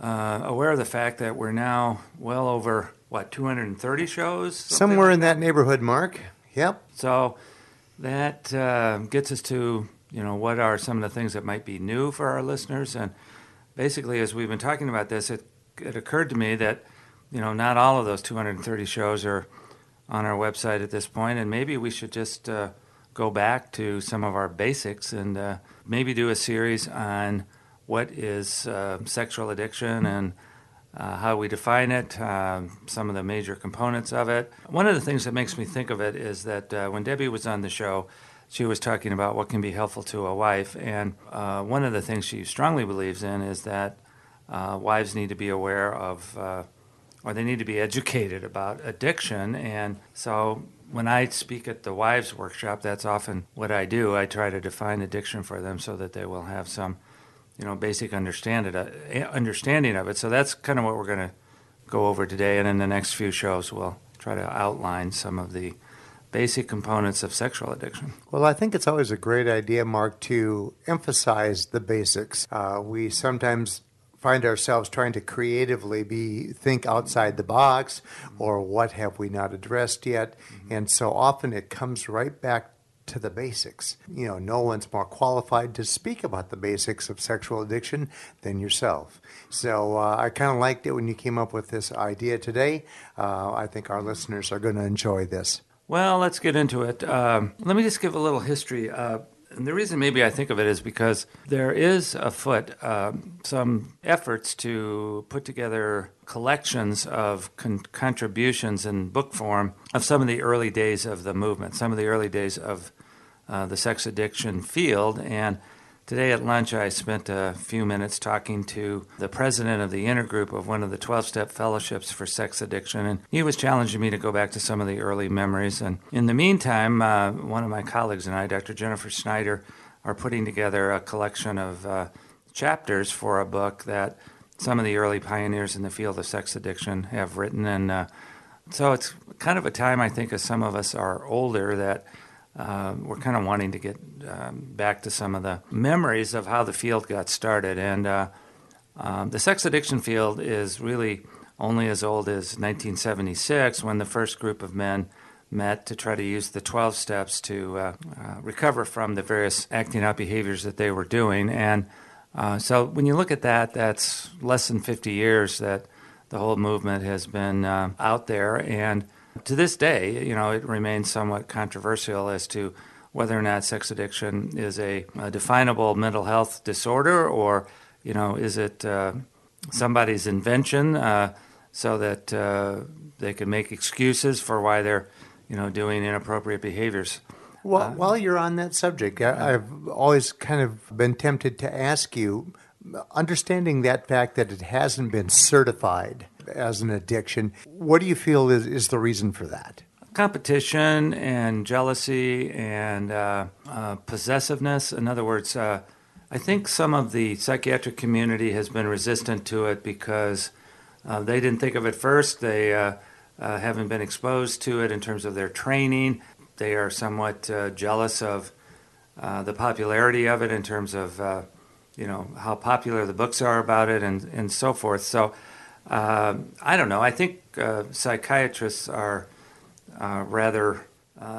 aware of the fact that we're now well over, 230 shows? Somewhere in that neighborhood, Mark. Yep. So that gets us to, what are some of the things that might be new for our listeners. And basically, as we've been talking about this, it occurred to me that, not all of those 230 shows are on our website at this point, and maybe we should just go back to some of our basics and maybe do a series on what is sexual addiction and how we define it, some of the major components of it. One of the things that makes me think of it is that when Debbie was on the show, she was talking about what can be helpful to a wife, and one of the things she strongly believes in is that wives need to be aware of, or they need to be educated about addiction, and so when I speak at the wives workshop, that's often what I do. I try to define addiction for them so that they will have some basic understanding of it. So that's kind of what we're going to go over today, and in the next few shows, we'll try to outline some of the basic components of sexual addiction. Well, I think it's always a great idea, Mark, to emphasize the basics. We sometimes find ourselves trying to creatively think outside the box, or what have we not addressed yet, and so often it comes right back to the basics. No one's more qualified to speak about the basics of sexual addiction than yourself. So I kind of liked it when you came up with this idea today. I think our listeners are going to enjoy this. Well, let's get into it. Let me just give a little history. And the reason maybe I think of it is because there is afoot some efforts to put together collections of contributions in book form of some of the early days of the movement, some of the early days of the sex addiction field. And today at lunch, I spent a few minutes talking to the president of the intergroup of one of the 12-step fellowships for sex addiction, and he was challenging me to go back to some of the early memories. And in the meantime, one of my colleagues and I, Dr. Jennifer Schneider, are putting together a collection of chapters for a book that some of the early pioneers in the field of sex addiction have written. And so it's kind of a time, I think, as some of us are older, that we're kind of wanting to get back to some of the memories of how the field got started. And the sex addiction field is really only as old as 1976, when the first group of men met to try to use the 12 steps to recover from the various acting out behaviors that they were doing. And so when you look at that, that's less than 50 years that the whole movement has been out there. And to this day, it remains somewhat controversial as to whether or not sex addiction is a definable mental health disorder, or, is it somebody's invention so that they can make excuses for why they're, doing inappropriate behaviors. Well, while you're on that subject, I've always kind of been tempted to ask you, understanding that fact that it hasn't been certified as an addiction, what do you feel is the reason for that? Competition and jealousy and possessiveness. In other words, I think some of the psychiatric community has been resistant to it because they didn't think of it first. They haven't been exposed to it in terms of their training. They are somewhat jealous of the popularity of it in terms of, how popular the books are about it and so forth. So I don't know. I think psychiatrists are rather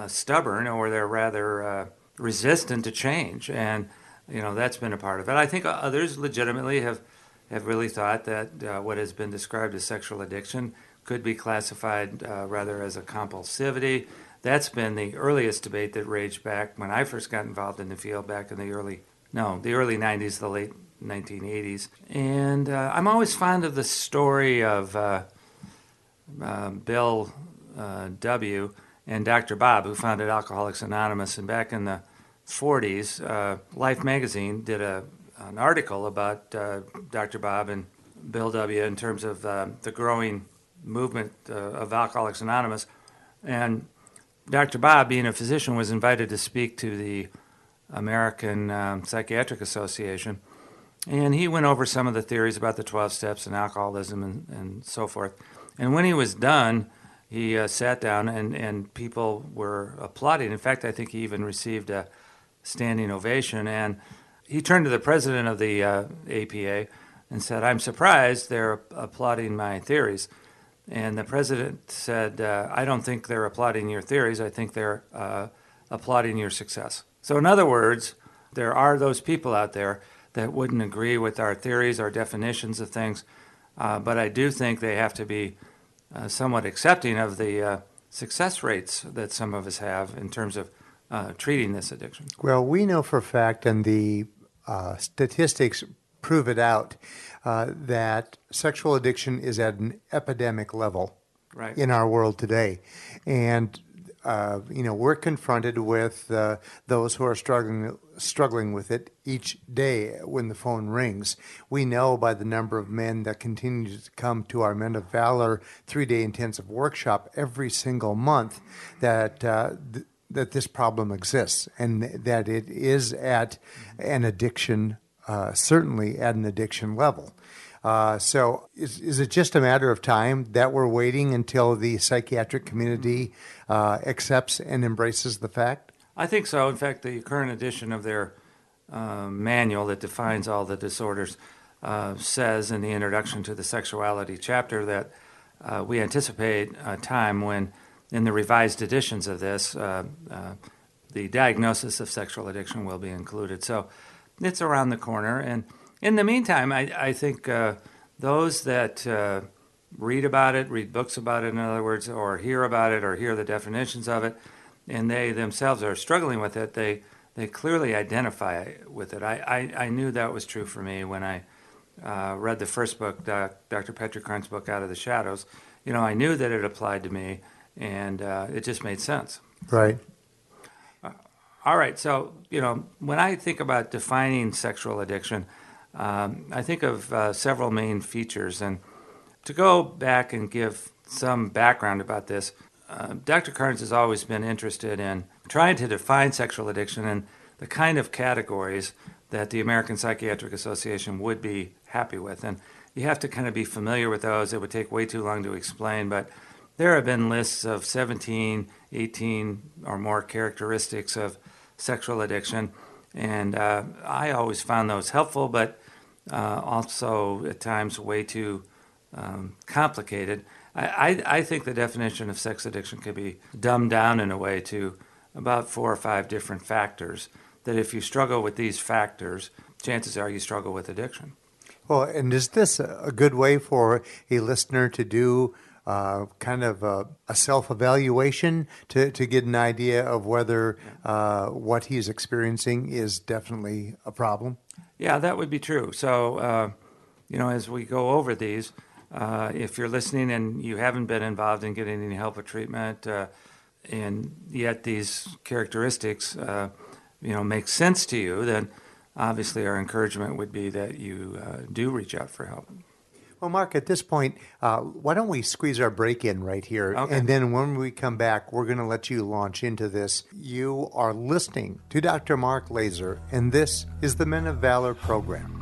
stubborn, or they're rather resistant to change, and that's been a part of it. I think others legitimately have really thought that what has been described as sexual addiction could be classified rather as a compulsivity. That's been the earliest debate that raged back when I first got involved in the field back in the early 90s, the late 1980s. And I'm always fond of the story of Bill W. and Dr. Bob, who founded Alcoholics Anonymous. And back in the 40s, Life magazine did an article about Dr. Bob and Bill W. in terms of the growing movement of Alcoholics Anonymous. And Dr. Bob, being a physician, was invited to speak to the American Psychiatric Association. And he went over some of the theories about the 12 steps and alcoholism and so forth. And when he was done, he sat down and people were applauding. In fact, I think he even received a standing ovation. And he turned to the president of the APA and said, "I'm surprised they're applauding my theories." And the president said, "I don't think they're applauding your theories. I think they're applauding your success." So in other words, there are those people out there that wouldn't agree with our theories, our definitions of things, but I do think they have to be somewhat accepting of the success rates that some of us have in terms of treating this addiction. Well, we know for a fact, and the statistics prove it out, that sexual addiction is at an epidemic level in our world today. And you know, we're confronted with those who are struggling with it each day when the phone rings. We know by the number of men that continue to come to our Men of Valor three-day intensive workshop every single month that that this problem exists and that it is at an addiction, certainly at an addiction level. So is it just a matter of time that we're waiting until the psychiatric community accepts and embraces the fact? I think so. In fact, the current edition of their manual that defines all the disorders says in the introduction to the sexuality chapter that we anticipate a time when, in the revised editions of this, the diagnosis of sexual addiction will be included. So it's around the corner. And in the meantime, I think those that read about it, read books about it, in other words, or hear about it or hear the definitions of it, and they themselves are struggling with it, they clearly identify with it. I knew that was true for me when I read the first book, Dr. Patrick Carnes' book, Out of the Shadows. You know, I knew that it applied to me, and it just made sense. Right. All right, so, you know, when I think about defining sexual addiction, I think of several main features, and to go back and give some background about this, Dr. Carnes has always been interested in trying to define sexual addiction and the kind of categories that the American Psychiatric Association would be happy with, and you have to kind of be familiar with those. It would take way too long to explain, but there have been lists of 17, 18 or more characteristics of sexual addiction, and I always found those helpful, but also at times way too complicated. I think the definition of sex addiction could be dumbed down in a way to about 4 or 5 different factors, that if you struggle with these factors, chances are you struggle with addiction. Well, and is this a good way for a listener to do kind of a self-evaluation to get an idea of whether what he's experiencing is definitely a problem? Yeah, that would be true. So, you know, as we go over these, if you're listening and you haven't been involved in getting any help or treatment, and yet these characteristics, you know, make sense to you, then obviously our encouragement would be that you do reach out for help. Well, Mark, at this point, why don't we squeeze our break in right here, okay, and then when we come back, we're going to let you launch into this. You are listening to Dr. Mark Laaser, and this is the Men of Valor program.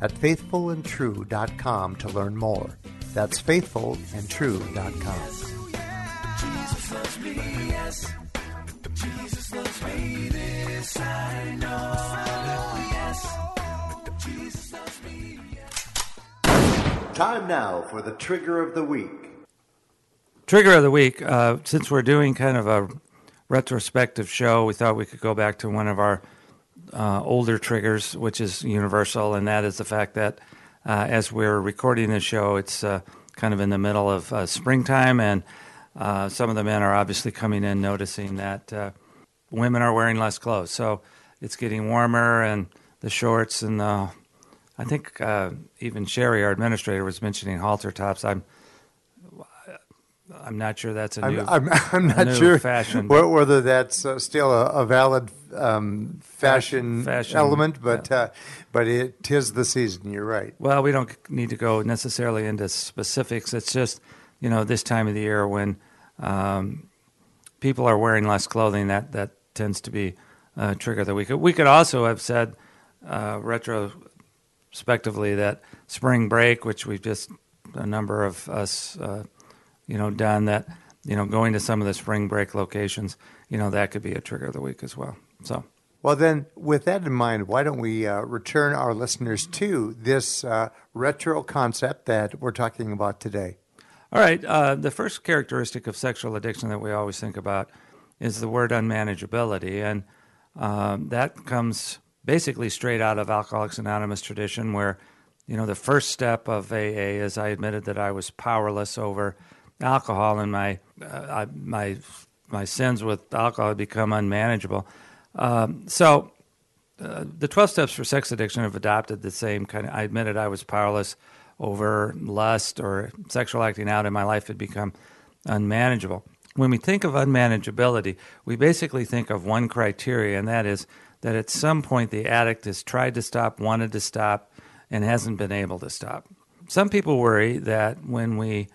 at faithfulandtrue.com to learn more. That's faithfulandtrue.com. Jesus loves me, yes. Jesus loves me, this I know. I know, yes. Jesus loves me, yes. Time now for the Trigger of the Week. Trigger of the Week. Since we're doing kind of a retrospective show, we thought we could go back to one of our older triggers, which is universal, and that is the fact that as we're recording this show, it's kind of in the middle of springtime, and some of the men are obviously coming in noticing that women are wearing less clothes. So it's getting warmer, and the shorts, and I think even Sherry, our administrator, was mentioning halter tops. I'm not sure that's a new fashion. I'm not sure fashion, whether that's still a valid fashion element, but yeah. But it is the season. You're right. Well, we don't need to go necessarily into specifics. It's just, you know, this time of the year when people are wearing less clothing, that tends to be a trigger that we could also have said retrospectively that spring break, which we've just a number of us. Done that, going to some of the spring break locations, that could be a trigger of the week as well. So, well, then, with that in mind, why don't we return our listeners to this retro concept that we're talking about today? All right. The first characteristic of sexual addiction that we always think about is the word unmanageability. And that comes basically straight out of Alcoholics Anonymous tradition where, the first step of AA is I admitted that I was powerless over alcohol, and my sins with alcohol have become unmanageable. So the 12 steps for sex addiction have adopted the same kind of, I admitted I was powerless over lust or sexual acting out, and my life had become unmanageable. When we think of unmanageability, we basically think of one criteria, and that is that at some point the addict has tried to stop, wanted to stop, and hasn't been able to stop. Some people worry that when we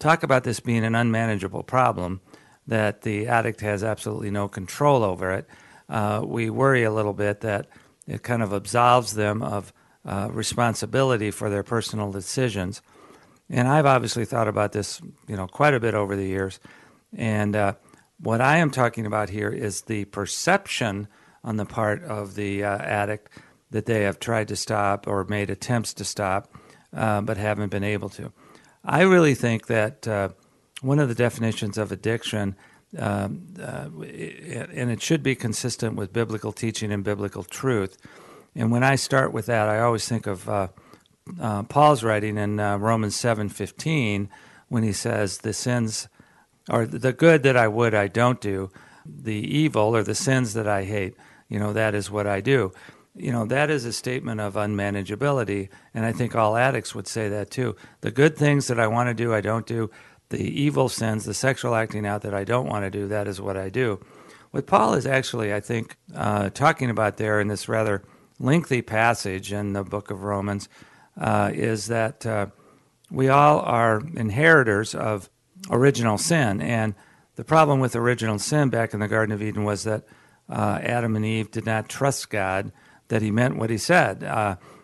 talk about this being an unmanageable problem, that the addict has absolutely no control over it, we worry a little bit that it kind of absolves them of responsibility for their personal decisions. And I've obviously thought about this, quite a bit over the years. And what I am talking about here is the perception on the part of the addict that they have tried to stop or made attempts to stop, but haven't been able to. I really think that one of the definitions of addiction, and it should be consistent with biblical teaching and biblical truth, and when I start with that, I always think of Paul's writing in Romans 7:15 when he says, the sins, or the good that I would, I don't do, the evil, or the sins that I hate, that is what I do. That is a statement of unmanageability, and I think all addicts would say that too. The good things that I want to do, I don't do. The evil sins, the sexual acting out that I don't want to do, that is what I do. What Paul is actually, I think, talking about there in this rather lengthy passage in the book of Romans is that we all are inheritors of original sin, and the problem with original sin back in the Garden of Eden was that Adam and Eve did not trust God, that he meant what he said,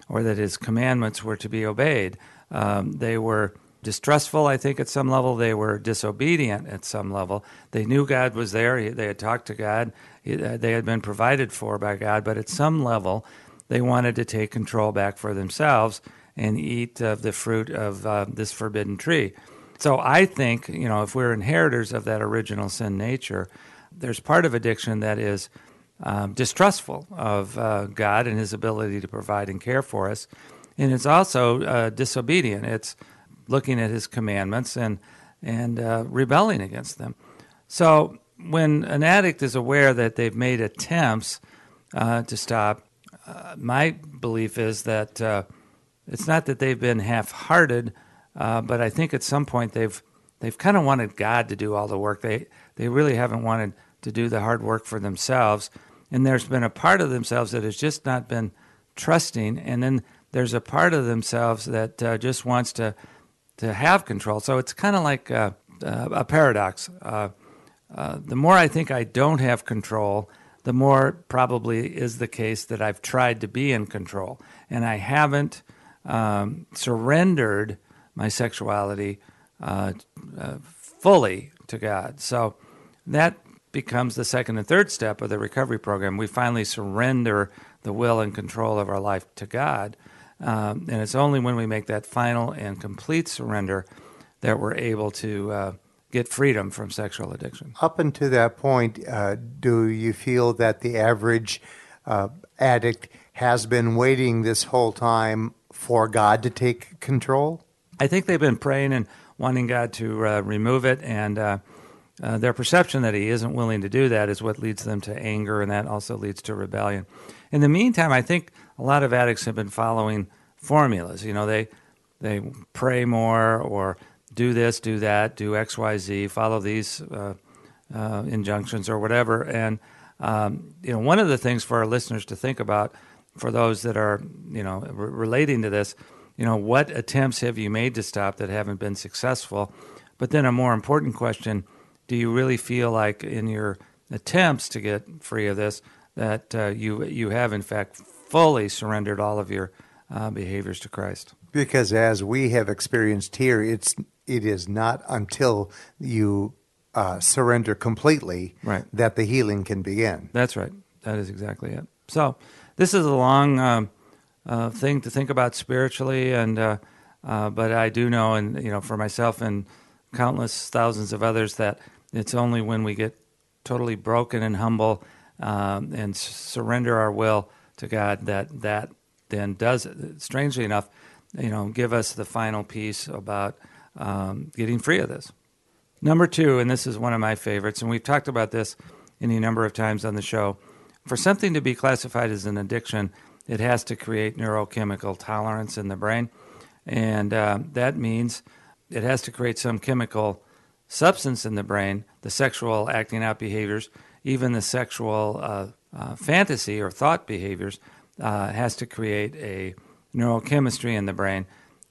or that his commandments were to be obeyed. They were distrustful, I think, at some level. They were disobedient at some level. They knew God was there. They had talked to God. They had been provided for by God. But at some level, they wanted to take control back for themselves and eat of the fruit of this forbidden tree. So I think, if we're inheritors of that original sin nature, there's part of addiction that is distrustful of God and his ability to provide and care for us. And it's also disobedient. It's looking at his commandments and rebelling against them. So when an addict is aware that they've made attempts to stop, my belief is that it's not that they've been half-hearted, but I think at some point they've kind of wanted God to do all the work. They really haven't wanted to do the hard work for themselves. and there's been a part of themselves that has just not been trusting, and then there's a part of themselves that just wants to have control. So it's kind of like a paradox. The more I think I don't have control, the more probably is the case that I've tried to be in control, and I haven't surrendered my sexuality fully to God. So that becomes the second and third step of the recovery program. We finally surrender the will and control of our life to God, and it's only when we make that final and complete surrender that we're able to get freedom from sexual addiction. Up until that point, do you feel that the average addict has been waiting this whole time for God to take control? I think they've been praying and wanting God to remove it, and their perception that He isn't willing to do that is what leads them to anger, and that also leads to rebellion. In the meantime, I think a lot of addicts have been following formulas. You know, they pray more, or do this, do that, do X, Y, Z, follow these injunctions or whatever. And you know, one of the things for our listeners to think about, for those that are relating to this, what attempts have you made to stop that haven't been successful? But then a more important question: do you really feel like in your attempts to get free of this that you have in fact fully surrendered all of your behaviors to Christ? Because as we have experienced here, it is not until you surrender completely that the healing can begin. That's right. That is exactly it. So this is a long thing to think about spiritually, and but I do know, and for myself and countless thousands of others, that it's only when we get totally broken and humble and surrender our will to God that then does, strangely enough, give us the final piece about getting free of this. Number two, and this is one of my favorites, and we've talked about this any number of times on the show, for something to be classified as an addiction, it has to create neurochemical tolerance in the brain, and that means it has to create some chemical substance in the brain, the sexual acting out behaviors, even the sexual fantasy or thought behaviors, has to create a neurochemistry in the brain,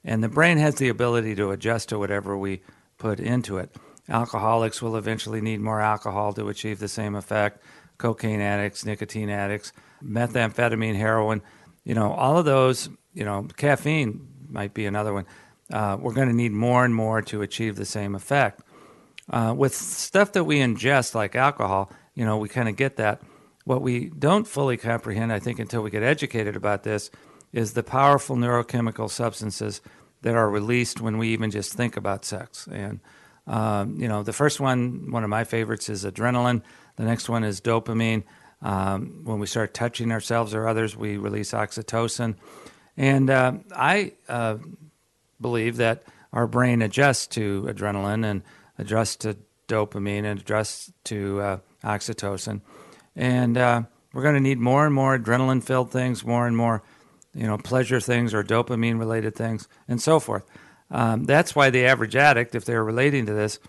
and the brain has the ability to adjust to whatever we put into it. Alcoholics will eventually need more alcohol to achieve the same effect, cocaine addicts, nicotine addicts, methamphetamine, heroin, all of those, caffeine might be another one. We're going to need more and more to achieve the same effect. With stuff that we ingest, like alcohol, we kind of get that. What we don't fully comprehend, I think, until we get educated about this, is the powerful neurochemical substances that are released when we even just think about sex. And, the first one, one of my favorites, is adrenaline. The next one is dopamine. When we start touching ourselves or others, we release oxytocin. And I believe that our brain adjusts to adrenaline and adjusts to dopamine and adjusts to oxytocin. And we're going to need more and more adrenaline-filled things, more and more pleasure things or dopamine-related things, and so forth. That's why the average addict, if they're relating to this,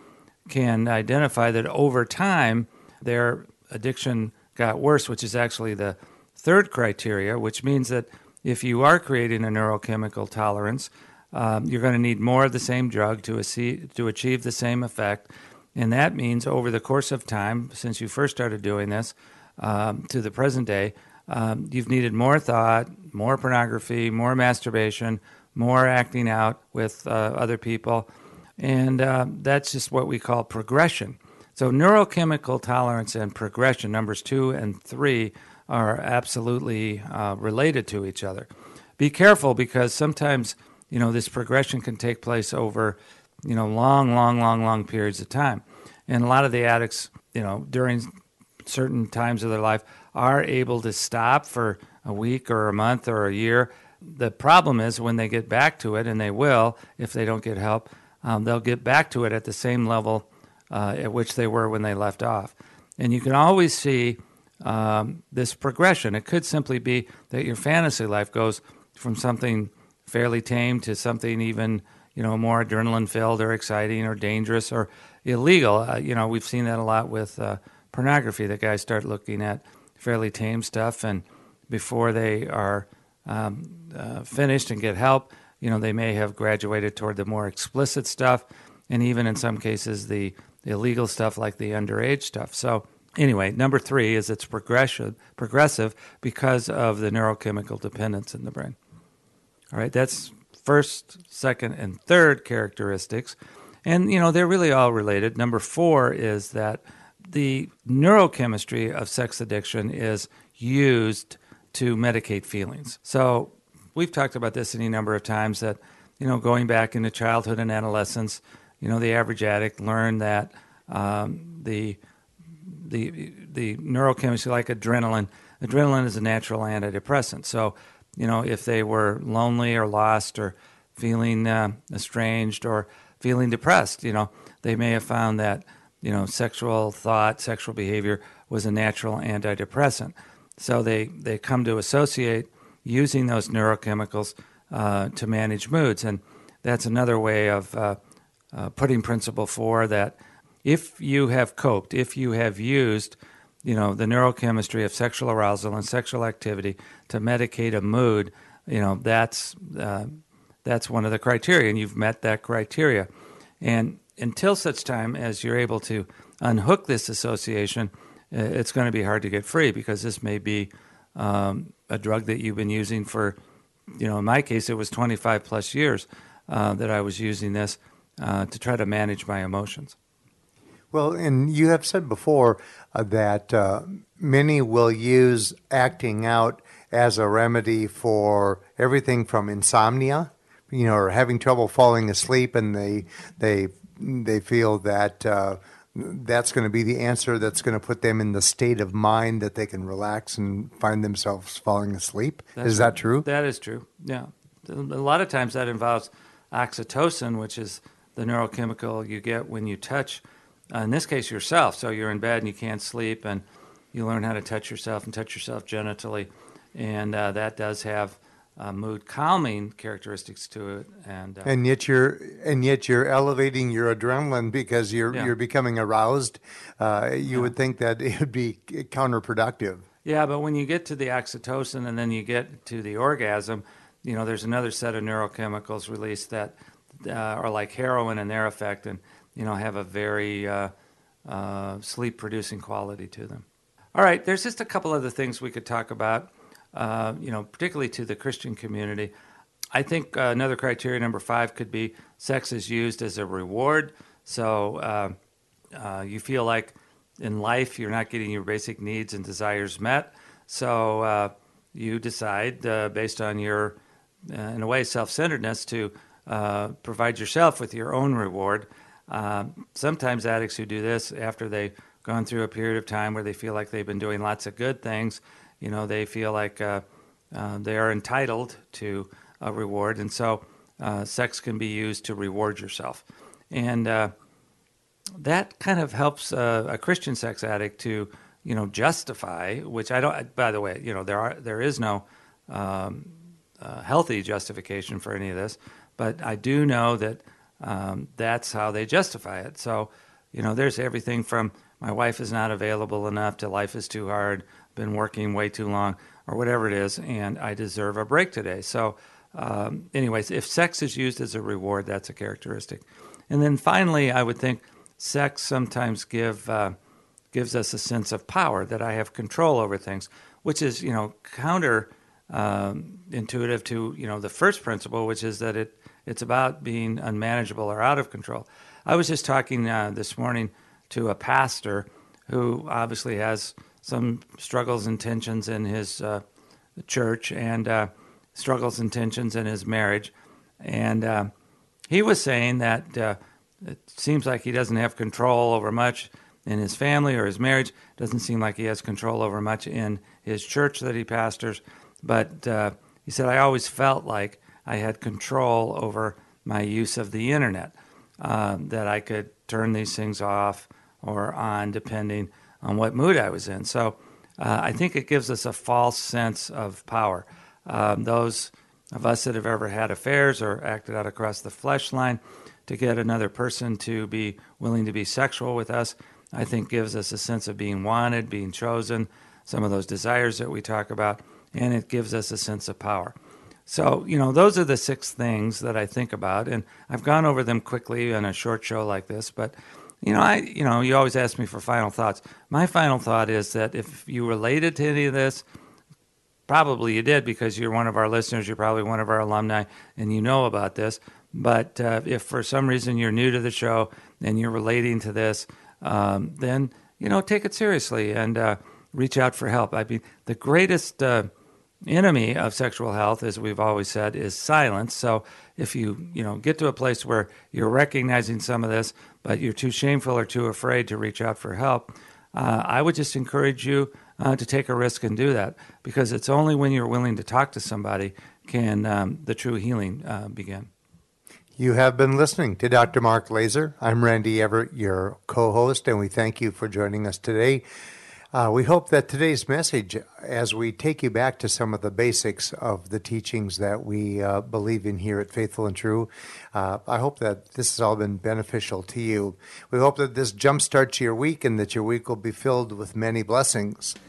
can identify that over time their addiction got worse, which is actually the third criteria, which means that if you are creating a neurochemical tolerance, you're going to need more of the same drug to achieve the same effect. And that means over the course of time, since you first started doing this to the present day, you've needed more thought, more pornography, more masturbation, more acting out with other people. And that's just what we call progression. So neurochemical tolerance and progression, numbers 2 and 3, are absolutely related to each other. Be careful, because sometimes this progression can take place over long periods of time. And a lot of the addicts, during certain times of their life, are able to stop for a week or a month or a year. The problem is when they get back to it, and they will if they don't get help, they'll get back to it at the same level at which they were when they left off. And you can always see this progression. It could simply be that your fantasy life goes from something fairly tame to something even more adrenaline-filled or exciting or dangerous or illegal. We've seen that a lot with pornography, that guys start looking at fairly tame stuff, and before they are finished and get help, you know, they may have graduated toward the more explicit stuff, and even in some cases the illegal stuff like the underage stuff. So anyway, number three is it's progressive because of the neurochemical dependence in the brain. All right, that's first, second, and third characteristics. And, you know, they're really all related. Number four is that the neurochemistry of sex addiction is used to medicate feelings. So we've talked about this any number of times that, you know, going back into childhood and adolescence, you know, the average addict learned that the neurochemistry, like adrenaline is a natural antidepressant. So, you know, if they were lonely or lost or feeling estranged or feeling depressed, you know, they may have found that, you know, sexual thought, sexual behavior was a natural antidepressant. So they come to associate using those neurochemicals to manage moods. And that's another way of putting principle four, that if you have coped, if you have used, you know, the neurochemistry of sexual arousal and sexual activity to medicate a mood, you know, that's one of the criteria, and you've met that criteria. And until such time as you're able to unhook this association, it's going to be hard to get free, because this may be a drug that you've been using for, you know, in my case, it was 25 plus years that I was using this to try to manage my emotions. Well, and you have said before that many will use acting out as a remedy for everything from insomnia, you know, or having trouble falling asleep, and they feel that that's going to be the answer that's going to put them in the state of mind that they can relax and find themselves falling asleep. Is that true? That is true, yeah. A lot of times that involves oxytocin, which is the neurochemical you get when you touch, in this case, yourself. So you're in bed and you can't sleep, and you learn how to touch yourself and touch yourself genitally, and that does have mood calming characteristics to it, and yet you're elevating your adrenaline because you're becoming aroused. You would think that it would be counterproductive. Yeah, but when you get to the oxytocin and then you get to the orgasm, you know, there's another set of neurochemicals released that are like heroin in their effect, and you know, have a very sleep producing quality to them. All right, there's just a couple other things we could talk about. You know, particularly to the Christian community. I think another criteria, number five, could be sex is used as a reward. So you feel like in life you're not getting your basic needs and desires met. So you decide, based on your, in a way, self-centeredness, to provide yourself with your own reward. Sometimes addicts who do this after they've gone through a period of time where they feel like they've been doing lots of good things, you know, they feel like they are entitled to a reward, and so sex can be used to reward yourself. And that kind of helps a Christian sex addict to, you know, justify, which I don't, by the way, you know, there is no healthy justification for any of this, but I do know that that's how they justify it. So, you know, there's everything from my wife is not available enough to life is too hard, been working way too long, or whatever it is, and I deserve a break today. So anyways, if sex is used as a reward, that's a characteristic. And then finally, I would think sex sometimes gives us a sense of power, that I have control over things, which is, you know, counter intuitive to, you know, the first principle, which is that it's about being unmanageable or out of control. I was just talking this morning to a pastor who obviously has some struggles and tensions in his church, and struggles and tensions in his marriage. And he was saying that it seems like he doesn't have control over much in his family or his marriage. Doesn't seem like he has control over much in his church that he pastors. But he said, I always felt like I had control over my use of the internet, that I could turn these things off or on depending on what mood I was in. So I think it gives us a false sense of power. Those of us that have ever had affairs or acted out across the flesh line to get another person to be willing to be sexual with us, I think gives us a sense of being wanted, being chosen. some of those desires that we talk about, and it gives us a sense of power. So, you know, those are the six things that I think about, and I've gone over them quickly on a short show like this, but, you know, you always ask me for final thoughts. My final thought is that if you related to any of this, probably you did because you're one of our listeners, you're probably one of our alumni, and you know about this, but if for some reason you're new to the show and you're relating to this, then, you know, take it seriously and reach out for help. I mean, the greatest enemy of sexual health, as we've always said, is silence. So if you get to a place where you're recognizing some of this, but you're too shameful or too afraid to reach out for help, I would just encourage you to take a risk and do that, because it's only when you're willing to talk to somebody can the true healing begin. You have been listening to Dr. Mark Laaser. I'm Randy Everett, your co-host, and we thank you for joining us today. We hope that today's message, as we take you back to some of the basics of the teachings that we believe in here at Faithful and True, I hope that this has all been beneficial to you. We hope that this jumpstarts your week and that your week will be filled with many blessings